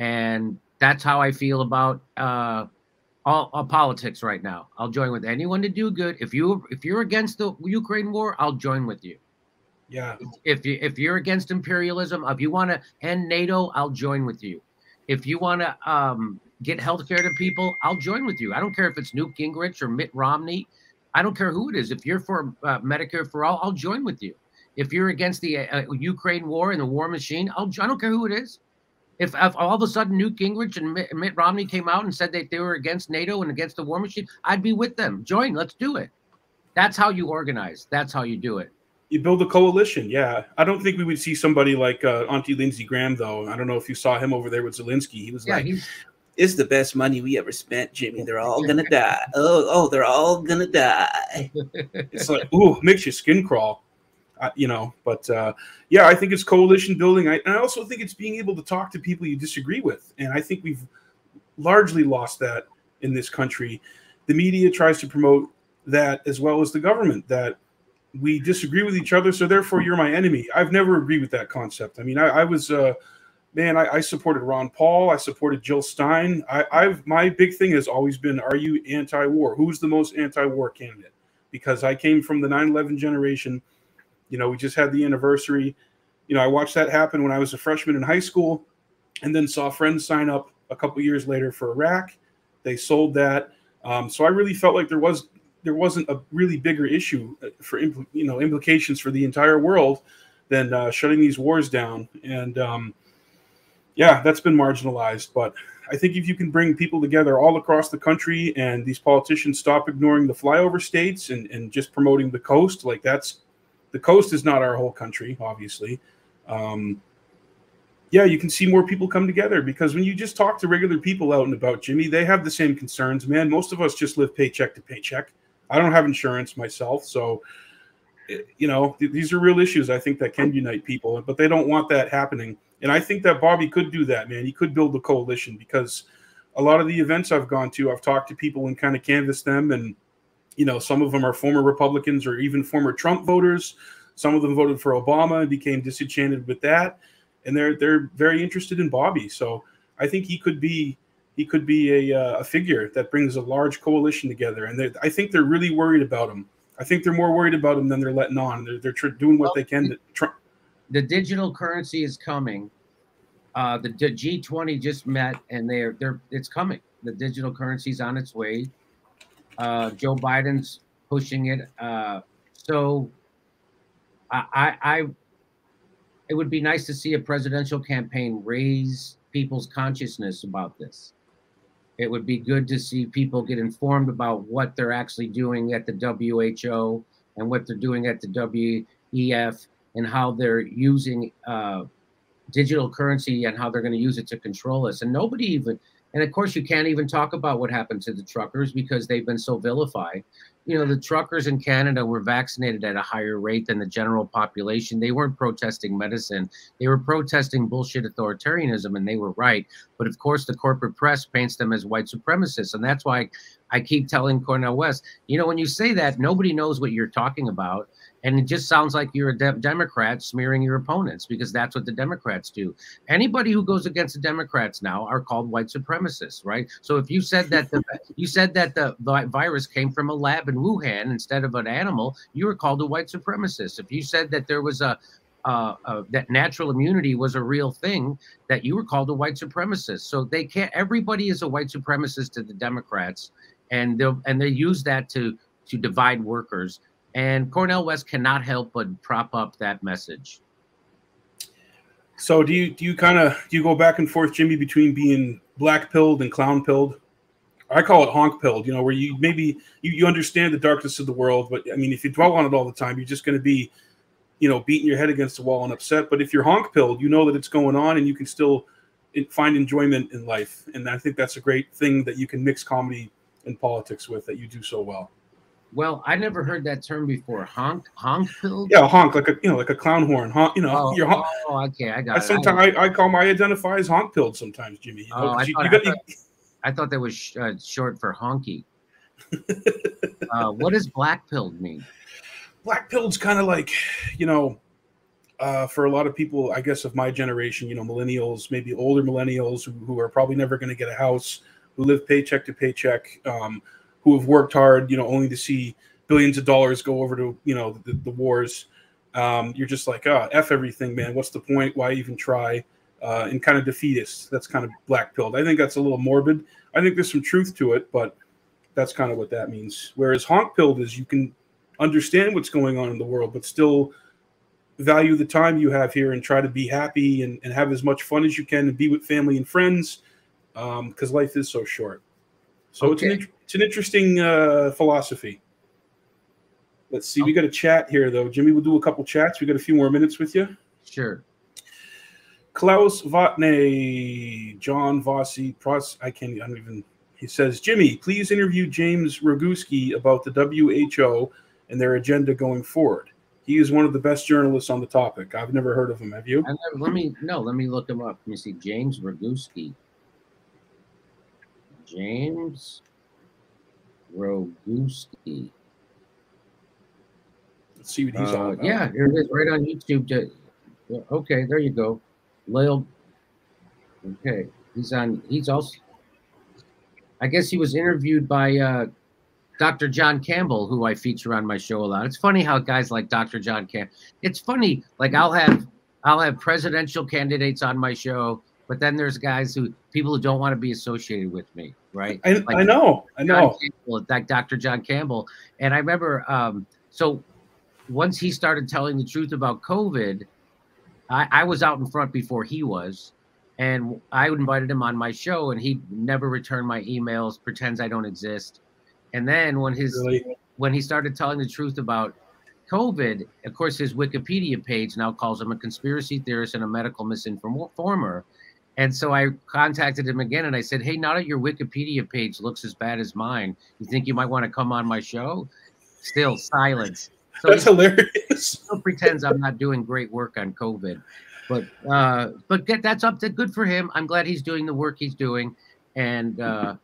And that's how I feel about uh, all, all politics right now. I'll join with anyone to do good. If you if you're against the Ukraine war, I'll join with you. Yeah. If you if you're against imperialism, if you want to end NATO, I'll join with you. If you want to um, get health care to people, I'll join with you. I don't care if it's Newt Gingrich or Mitt Romney. I don't care who it is. If you're for uh, Medicare for all, I'll join with you. If you're against the uh, Ukraine war and the war machine, I'll. I don't care who it is. If, if all of a sudden Newt Gingrich and Mitt Romney came out and said that they were against NATO and against the war machine, I'd be with them. Join. Let's do it. That's how you organize. That's how you do it. You build a coalition. Yeah. I don't think we would see somebody like uh, Auntie Lindsey Graham, though. I don't know if you saw him over there with Zelensky. He was yeah, like, he's... it's the best money we ever spent, Jimmy. They're all going to die. Oh, oh, they're all going to die. It's like, ooh, makes your skin crawl. Uh, you know, but uh, yeah, I think it's coalition building. I, and I also think it's being able to talk to people you disagree with. And I think we've largely lost that in this country. The media tries to promote that as well as the government, that we disagree with each other. So therefore, you're my enemy. I've never agreed with that concept. I mean, I, I was, uh, man, I, I supported Ron Paul. I supported Jill Stein. I, I've my big thing has always been, are you anti-war? Who's the most anti-war candidate? Because I came from the nine eleven generation. You know, we just had the anniversary. You know, I watched that happen when I was a freshman in high school, and then saw friends sign up a couple years later for Iraq. They sold that. Um, so I really felt like there was there wasn't a really bigger issue for impl- you know implications for the entire world than uh, shutting these wars down. And um, yeah, that's been marginalized. But I think if you can bring people together all across the country, and these politicians stop ignoring the flyover states and and just promoting the coast, like that's. The coast is not our whole country, obviously. Um, yeah, you can see more people come together, because when you just talk to regular people out and about, Jimmy, they have the same concerns, man. Most of us just live paycheck to paycheck. I don't have insurance myself. So, you know, th- these are real issues, I think, that can unite people, but they don't want that happening. And I think that Bobby could do that, man. He could build a coalition, because a lot of the events I've gone to, I've talked to people and kind of canvassed them, and you know, some of them are former Republicans or even former Trump voters. Some of them voted for Obama and became disenchanted with that, and they're they're very interested in Bobby. So I think he could be he could be a, uh, a figure that brings a large coalition together. And I think they're really worried about him. I think they're more worried about him than they're letting on. They're they're tr- doing what well, they can. To tr- the digital currency is coming. Uh, the, the G twenty just met, and they're they're it's coming. The digital currency is on its way. Uh, Joe Biden's pushing it. Uh, so I, I, I, it would be nice to see a presidential campaign raise people's consciousness about this. It would be good to see people get informed about what they're actually doing at the W H O and what they're doing at the W E F and how they're using uh, digital currency and how they're going to use it to control us. And nobody even, and of course you can't even talk about what happened to the truckers because they've been so vilified. You know, the truckers in Canada were vaccinated at a higher rate than the general population. They weren't protesting medicine. They were protesting bullshit authoritarianism, and they were right. But of course the corporate press paints them as white supremacists. And that's why I keep telling Cornel West, you know, when you say that, nobody knows what you're talking about. And it just sounds like you're a de- Democrat smearing your opponents, because that's what the Democrats do. Anybody who goes against the Democrats now are called white supremacists, right? So if you said that the you said that the, the virus came from a lab in Wuhan instead of an animal, you were called a white supremacist. If you said that there was a, a, a that natural immunity was a real thing, that you were called a white supremacist. So they can't. Everybody is a white supremacist to the Democrats, and they and they use that to to divide workers. And Cornel West cannot help but prop up that message. So do you do you kind of do you go back and forth, Jimmy, between being black pilled and clown pilled? I call it honk pilled, you know, where you maybe you, you understand the darkness of the world, but I mean, if you dwell on it all the time, you're just going to be, you know, beating your head against the wall and upset. But if you're honk pilled, you know that it's going on, and you can still find enjoyment in life. And I think that's a great thing that you can mix comedy and politics with, that you do so well. Well, I never heard that term before. Honk, honk pilled. Yeah, honk, like a you know, like a clown horn. Honk, you know. Oh, you're honk. Oh, okay, I got I, it. Sometimes I, I call my identify as honk pilled. Sometimes, Jimmy. You know, oh, I, you, thought, you got, I, thought, you, I thought that was sh- uh, short for honky. uh, what does black pilled mean? Black pilled's kind of like, you know, uh, for a lot of people, I guess, of my generation, you know, millennials, maybe older millennials who, who are probably never going to get a house, who live paycheck to paycheck. Um, who have worked hard, you know, only to see billions of dollars go over to, you know, the, the wars. Um, you're just like, ah, F everything, man. What's the point? Why even try? Uh, and kind of defeatist. That's kind of black pilled. I think that's a little morbid. I think there's some truth to it, but that's kind of what that means. Whereas honk pilled is you can understand what's going on in the world, but still value the time you have here and try to be happy and, and have as much fun as you can and be with family and friends, um, because life is so short. So okay. it's, an, it's an interesting uh, philosophy. Let's see. Okay. We got a chat here, though. Jimmy, we'll do a couple chats. We got a few more minutes with you. Sure. Klaus Vatne, John Vossi, Pros, I can't I don't even, he says, Jimmy, please interview James Roguski about the W H O and their agenda going forward. He is one of the best journalists on the topic. I've never heard of him. Have you? Never, let me, no, let me look him up. Let me see. James Roguski. James Roguski. Let's see what he's uh, all about. Yeah, here it is, right on YouTube. To, okay, there you go. Lil. Okay, he's on. He's also. I guess he was interviewed by uh, Doctor John Campbell, who I feature on my show a lot. It's funny how guys like Doctor John Campbell. It's funny, like I'll have I'll have presidential candidates on my show. But then there's guys who people who don't want to be associated with me, right? I, like I know, I know. Campbell, like Doctor John Campbell. And I remember, um, so once he started telling the truth about COVID, I, I was out in front before he was. And I invited him on my show, and he never returned my emails, pretends I don't exist. And then when his really? when he started telling the truth about COVID, of course, his Wikipedia page now calls him a conspiracy theorist and a medical misinformer. And so I contacted him again, and I said, hey, now that your Wikipedia page looks as bad as mine, you think you might want to come on my show? Still silence. So that's hilarious. Still pretends I'm not doing great work on COVID. But uh, but get, that's up to good for him. I'm glad he's doing the work he's doing. And uh,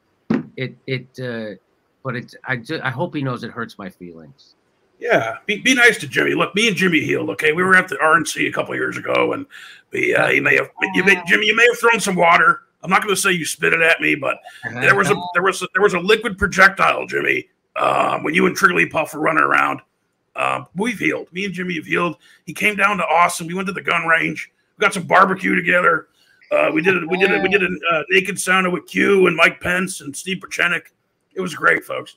it it uh, but it's I, just, I hope he knows it hurts my feelings. Yeah, be, be nice to Jimmy. Look, me and Jimmy healed. Okay, we were at the R N C a couple of years ago, and we, uh, you may have, you may, Jimmy, you may have thrown some water. I'm not going to say you spit it at me, but there was a there was a, there was a liquid projectile, Jimmy, uh, when you and Trigglypuff were running around. Um, we've healed. Me and Jimmy have healed. He came down to Austin. We went to the gun range. We got some barbecue together. Uh, we did it. We did it. We did a uh, naked sauna with Q and Mike Pence and Steve Pachenik. It was great, folks.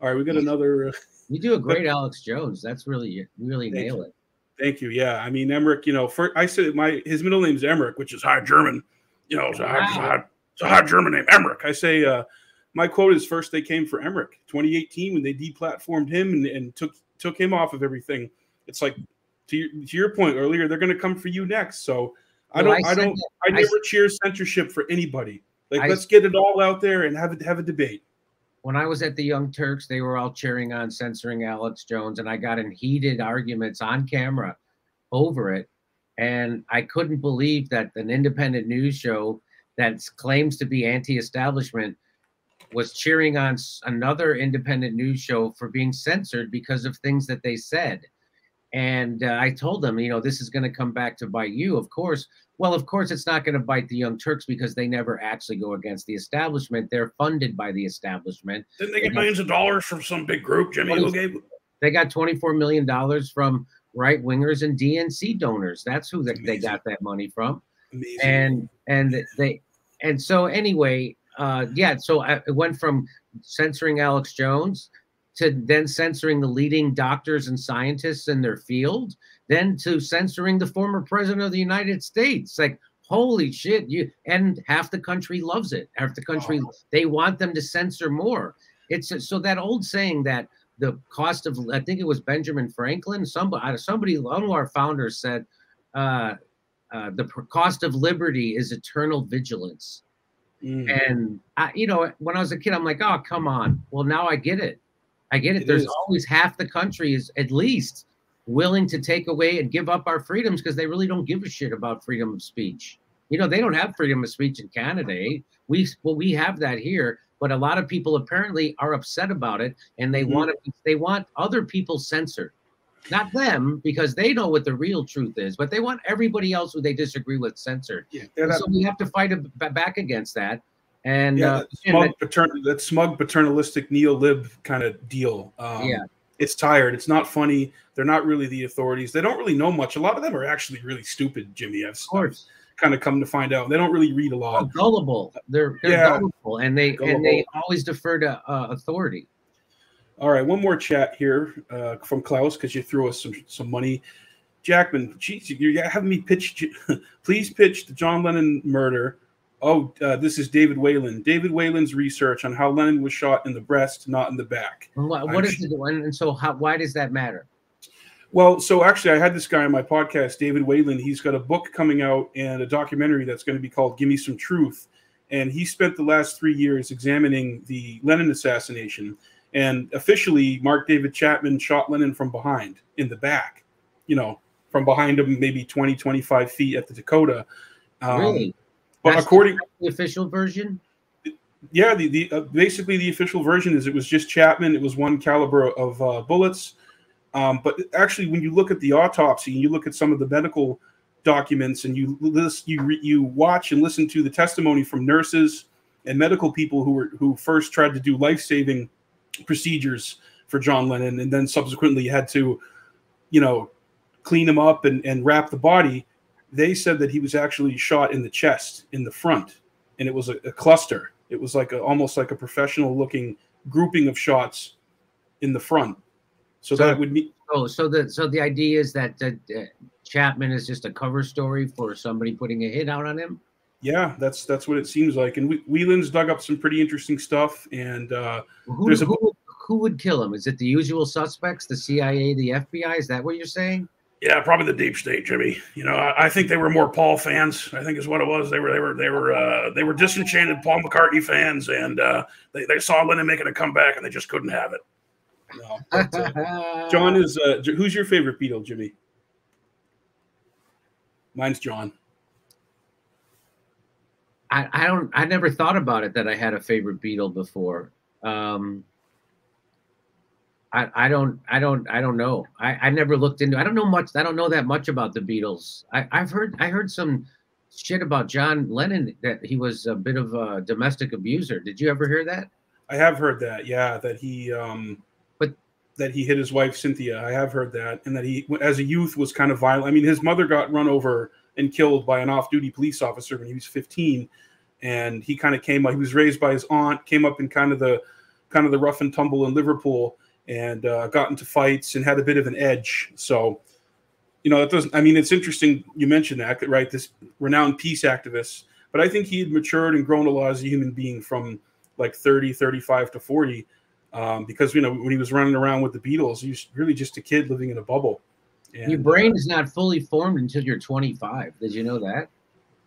All right, we got you, another. Uh, you do a great but, Alex Jones. That's really you really nail it. Thank you. Yeah, I mean Emmerich. You know, for, I said my his middle name's Emmerich, which is high German. You know, it's a high, wow. it's a high, it's a high German name, Emmerich. I say. Uh, My quote is, first they came for Emmerich, twenty eighteen, when they deplatformed him and, and took took him off of everything. It's like, to your, to your point earlier, they're going to come for you next. So I well, don't, I, I don't, that, I never I, cheer censorship for anybody. Like, I, let's get it all out there and have it, have a debate. When I was at the Young Turks, they were all cheering on censoring Alex Jones, and I got in heated arguments on camera over it. And I couldn't believe that an independent news show that claims to be anti-establishment was cheering on another independent news show for being censored because of things that they said. And uh, I told them, you know, this is going to come back to bite you, of course. Well, of course, it's not going to bite the Young Turks because they never actually go against the establishment. They're funded by the establishment. Didn't they get millions of dollars from some big group, Jimmy? Who gave? They got twenty-four million dollars from right-wingers and D N C donors. That's who they, they got that money from. Amazing. And and they and so anyway... Uh, yeah, so I, it went from censoring Alex Jones to then censoring the leading doctors and scientists in their field, then to censoring the former president of the United States. Like, holy shit, you and half the country loves it. Half the country, oh. They want them to censor more. It's so that old saying that the cost of, I think it was Benjamin Franklin, somebody, somebody one of our founders said, uh, uh, the cost of liberty is eternal vigilance. Mm-hmm. And I, you know, when I was a kid, I'm like, oh, come on. Well, now I get it. I get it. it There's is. always half the country is at least willing to take away and give up our freedoms because they really don't give a shit about freedom of speech. You know, they don't have freedom of speech in Canada. Eh? We well, we have that here, but a lot of people apparently are upset about it, and they mm-hmm. want to, they want other people censored, not them, because they know what the real truth is, but they want everybody else who they disagree with censored. Yeah, so we have to fight a, back against that. And yeah, uh, that, smug and that, patern that smug paternalistic neo-lib kind of deal. Um, yeah. It's tired. It's not funny. They're not really the authorities. They don't really know much. A lot of them are actually really stupid, Jimmy. I've, of course. I've kind of come to find out. They don't really read a lot. They're gullible. They're, they're yeah. gullible, and they, gullible. And they always defer to uh, authority. All right, one more chat here uh, from Klaus because you threw us some some money. Jackman, geez, you're having me pitch. Please pitch the John Lennon murder. Oh, uh, this is David Whalen. David Whalen's research on how Lennon was shot in the breast, not in the back. What, what is the one? And so, how, why does that matter? Well, so actually, I had this guy on my podcast, David Whalen. He's got a book coming out and a documentary that's going to be called "Give Me Some Truth," and he spent the last three years examining the Lennon assassination. And officially, Mark David Chapman shot Lennon from behind, in the back, you know, from behind him, maybe twenty, twenty-five feet at the Dakota. Um, really? But that's according to the official version? Yeah, the, the uh, basically the official version is it was just Chapman. It was one caliber of uh, bullets. Um, but actually, when you look at the autopsy and you look at some of the medical documents and you list, you re, you watch and listen to the testimony from nurses and medical people who were who first tried to do life-saving procedures for John Lennon, and then subsequently had to, you know, clean him up and, and wrap the body. They said that he was actually shot in the chest, in the front, and it was a, a cluster. It was like a, almost like a professional-looking grouping of shots in the front. So, so that would mean. Oh, so the so the idea is that uh, Chapman is just a cover story for somebody putting a hit out on him. Yeah, that's that's what it seems like. And Whelan's dug up some pretty interesting stuff. And uh, who, there's a who, who would kill him? Is it the usual suspects, the C I A, the F B I? Is that what you're saying? Yeah, probably the deep state, Jimmy. You know, I, I think they were more Paul fans. I think is what it was. They were they were they were uh, they were disenchanted Paul McCartney fans, and uh, they they saw Lennon making a comeback, and they just couldn't have it. No, but, uh, John is uh, who's your favorite Beatle, Jimmy? Mine's John. I, I don't. I never thought about it that I had a favorite Beatle before. Um, I I don't. I don't. I don't know. I, I never looked into. I don't know much. I don't know that much about the Beatles. I, I've heard. I heard some shit about John Lennon that he was a bit of a domestic abuser. Did you ever hear that? I have heard that. Yeah, that he. Um, but that he hit his wife, Cynthia. I have heard that. And that he, as a youth, was kind of violent. I mean, his mother got run over and killed by an off-duty police officer when he was fifteen. And he kind of came up, he was raised by his aunt, came up in kind of the kind of the rough and tumble in Liverpool, and uh, got into fights and had a bit of an edge. So, you know, it doesn't, I mean, it's interesting you mentioned that, right? This renowned peace activist. But I think he had matured and grown a lot as a human being from like thirty, thirty-five to forty. Um, because, you know, when he was running around with the Beatles, he was really just a kid living in a bubble. And your brain is not fully formed until you're twenty-five. Did you know that?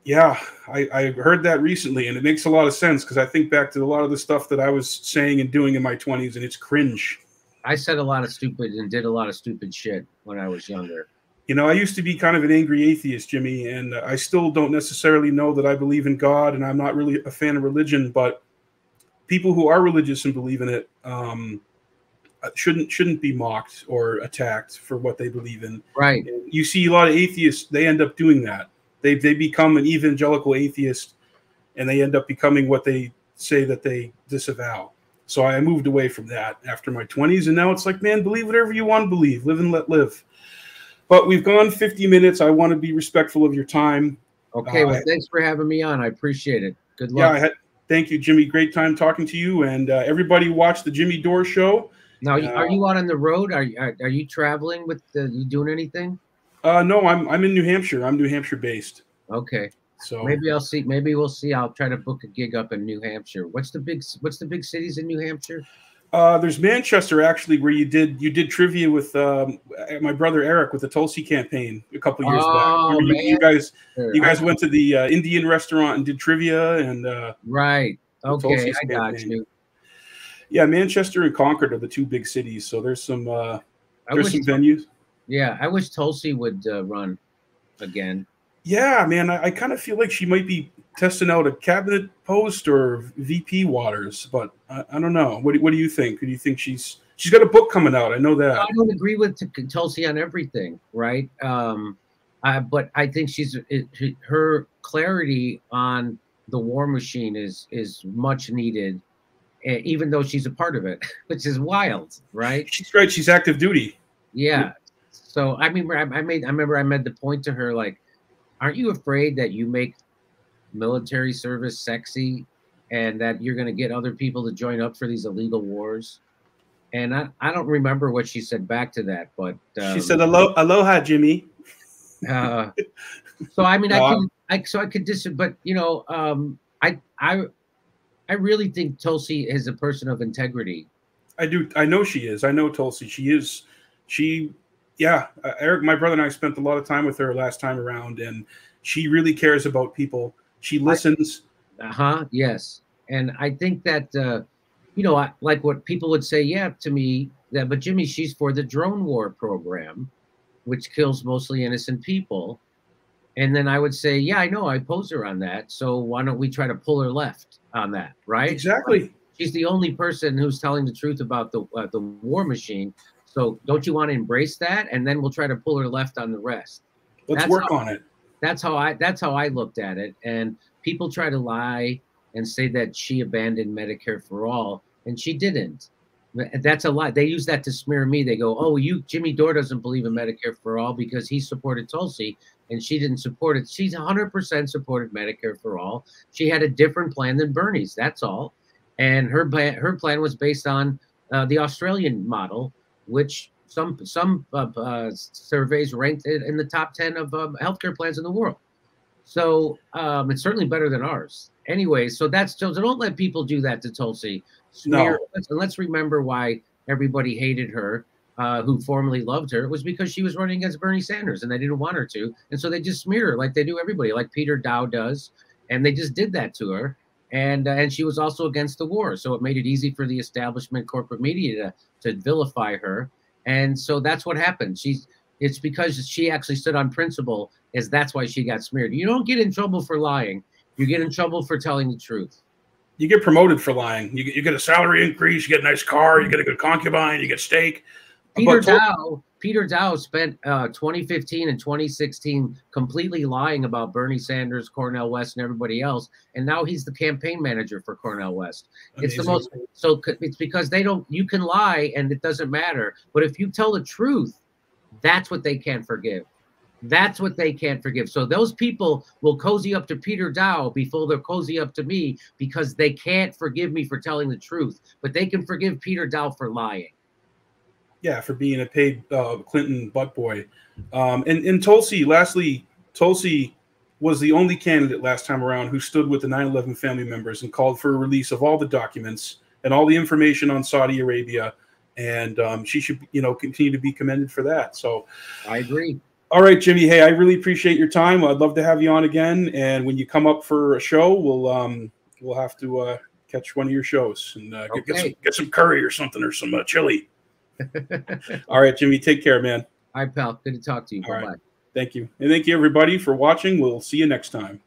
Yeah, I, I heard that recently, and it makes a lot of sense because I think back to a lot of the stuff that I was saying and doing in my twenties, and it's cringe. I said a lot of stupid and did a lot of stupid shit when I was younger. You know, I used to be kind of an angry atheist, Jimmy, and I still don't necessarily know that I believe in God, and I'm not really a fan of religion, but people who are religious and believe in it um, shouldn't shouldn't be mocked or attacked for what they believe in. Right. And you see a lot of atheists, they end up doing that. They they become an evangelical atheist, and they end up becoming what they say that they disavow. So I moved away from that after my twenties, and now it's like, man, believe whatever you want to believe. Live and let live. But we've gone fifty minutes. I want to be respectful of your time. Okay, uh, well, thanks for having me on. I appreciate it. Good luck. Yeah, I had, thank you, Jimmy. Great time talking to you, and uh, everybody watch the Jimmy Dore Show. Now, uh, are you out on the road? Are, are, are you traveling with the, you doing anything? Uh, no, I'm I'm in New Hampshire. I'm New Hampshire based. Okay, so maybe I'll see. Maybe we'll see. I'll try to book a gig up in New Hampshire. What's the big What's the big cities in New Hampshire? Uh, there's Manchester, actually, where you did you did trivia with um, my brother Eric with the Tulsi campaign a couple years oh, back. You, you guys, you guys went to the uh, Indian restaurant and did trivia and uh, right. Okay, I got campaign. you. Yeah, Manchester and Concord are the two big cities. So there's some uh, there's some venues. Yeah, I wish Tulsi would uh, run again. Yeah, man, I, I kind of feel like she might be testing out a cabinet post or V P waters, but I, I don't know. What do, what do you think? Do you think she's she's got a book coming out? I know that. I don't agree with Tulsi on everything, right? Um, I, but I think she's it, her clarity on the war machine is is much needed, even though she's a part of it, which is wild, right? She's right. She's active duty. Yeah. So I mean, I made. I remember I made the point to her, like, "Aren't you afraid that you make military service sexy, and that you're going to get other people to join up for these illegal wars?" And I, I don't remember what she said back to that, but um, she said, "Alo- aloha, Jimmy." uh, so I mean, wow. I could, I, so I could dis, but you know, um, I, I, I really think Tulsi is a person of integrity. I do. I know she is. I know Tulsi. She is. She. Yeah, uh, Eric, my brother and I spent a lot of time with her last time around, and she really cares about people. She listens. Uh-huh, yes. And I think that, uh, you know, I, like what people would say, yeah, to me, that, but Jimmy, she's for the drone war program, which kills mostly innocent people. And then I would say, yeah, I know, I oppose her on that. So why don't we try to pull her left on that, right? Exactly. Like, she's the only person who's telling the truth about the uh, the war machine. So don't you want to embrace that? And then we'll try to pull her left on the rest. Let's that's work how, on it. That's how I that's how I looked at it. And people try to lie and say that she abandoned Medicare for all, and she didn't. That's a lie. They use that to smear me. They go, "Oh, you Jimmy Dore doesn't believe in Medicare for all because he supported Tulsi and she didn't support it." She's one hundred percent supported Medicare for all. She had a different plan than Bernie's. That's all. And her plan her plan was based on uh, the Australian model, which some some uh, uh, surveys ranked it in the top ten of um, healthcare plans in the world. So um, it's certainly better than ours. Anyway, so that's so don't let people do that to Tulsi. Smear, no. And let's remember why everybody hated her, uh, who formerly loved her. It was because she was running against Bernie Sanders, and they didn't want her to. And so they just smear her like they do everybody, like Peter Daou does. And they just did that to her. And uh, and she was also against the war. So it made it easy for the establishment corporate media to, to vilify her. And so that's what happened. She's It's because she actually stood on principle, as that's why she got smeared. You don't get in trouble for lying. You get in trouble for telling the truth. You get promoted for lying. You get, you get a salary increase. You get a nice car. You get a good concubine. You get steak. Peter Daou Peter Daou spent uh, twenty fifteen and twenty sixteen completely lying about Bernie Sanders, Cornel West, and everybody else, and now he's the campaign manager for Cornel West. Amazing. It's the most so it's because they don't. You can lie, and it doesn't matter. But if you tell the truth, that's what they can't forgive. That's what they can't forgive. So those people will cozy up to Peter Daou before they're cozy up to me because they can't forgive me for telling the truth, but they can forgive Peter Daou for lying. Yeah, for being a paid uh, Clinton buckboy. Um, and, and Tulsi, lastly, Tulsi was the only candidate last time around who stood with the nine eleven family members and called for a release of all the documents and all the information on Saudi Arabia. And um, she should, you know, continue to be commended for that. So I agree. All right, Jimmy. Hey, I really appreciate your time. I'd love to have you on again. And when you come up for a show, we'll um, we'll have to uh, catch one of your shows and uh, okay. get, get, some, get some curry or something or some uh, chili. All right, Jimmy. Take care, man. All right, pal. Good to talk to you. All right. Bye-bye. Thank you. And thank you, everybody, for watching. We'll see you next time.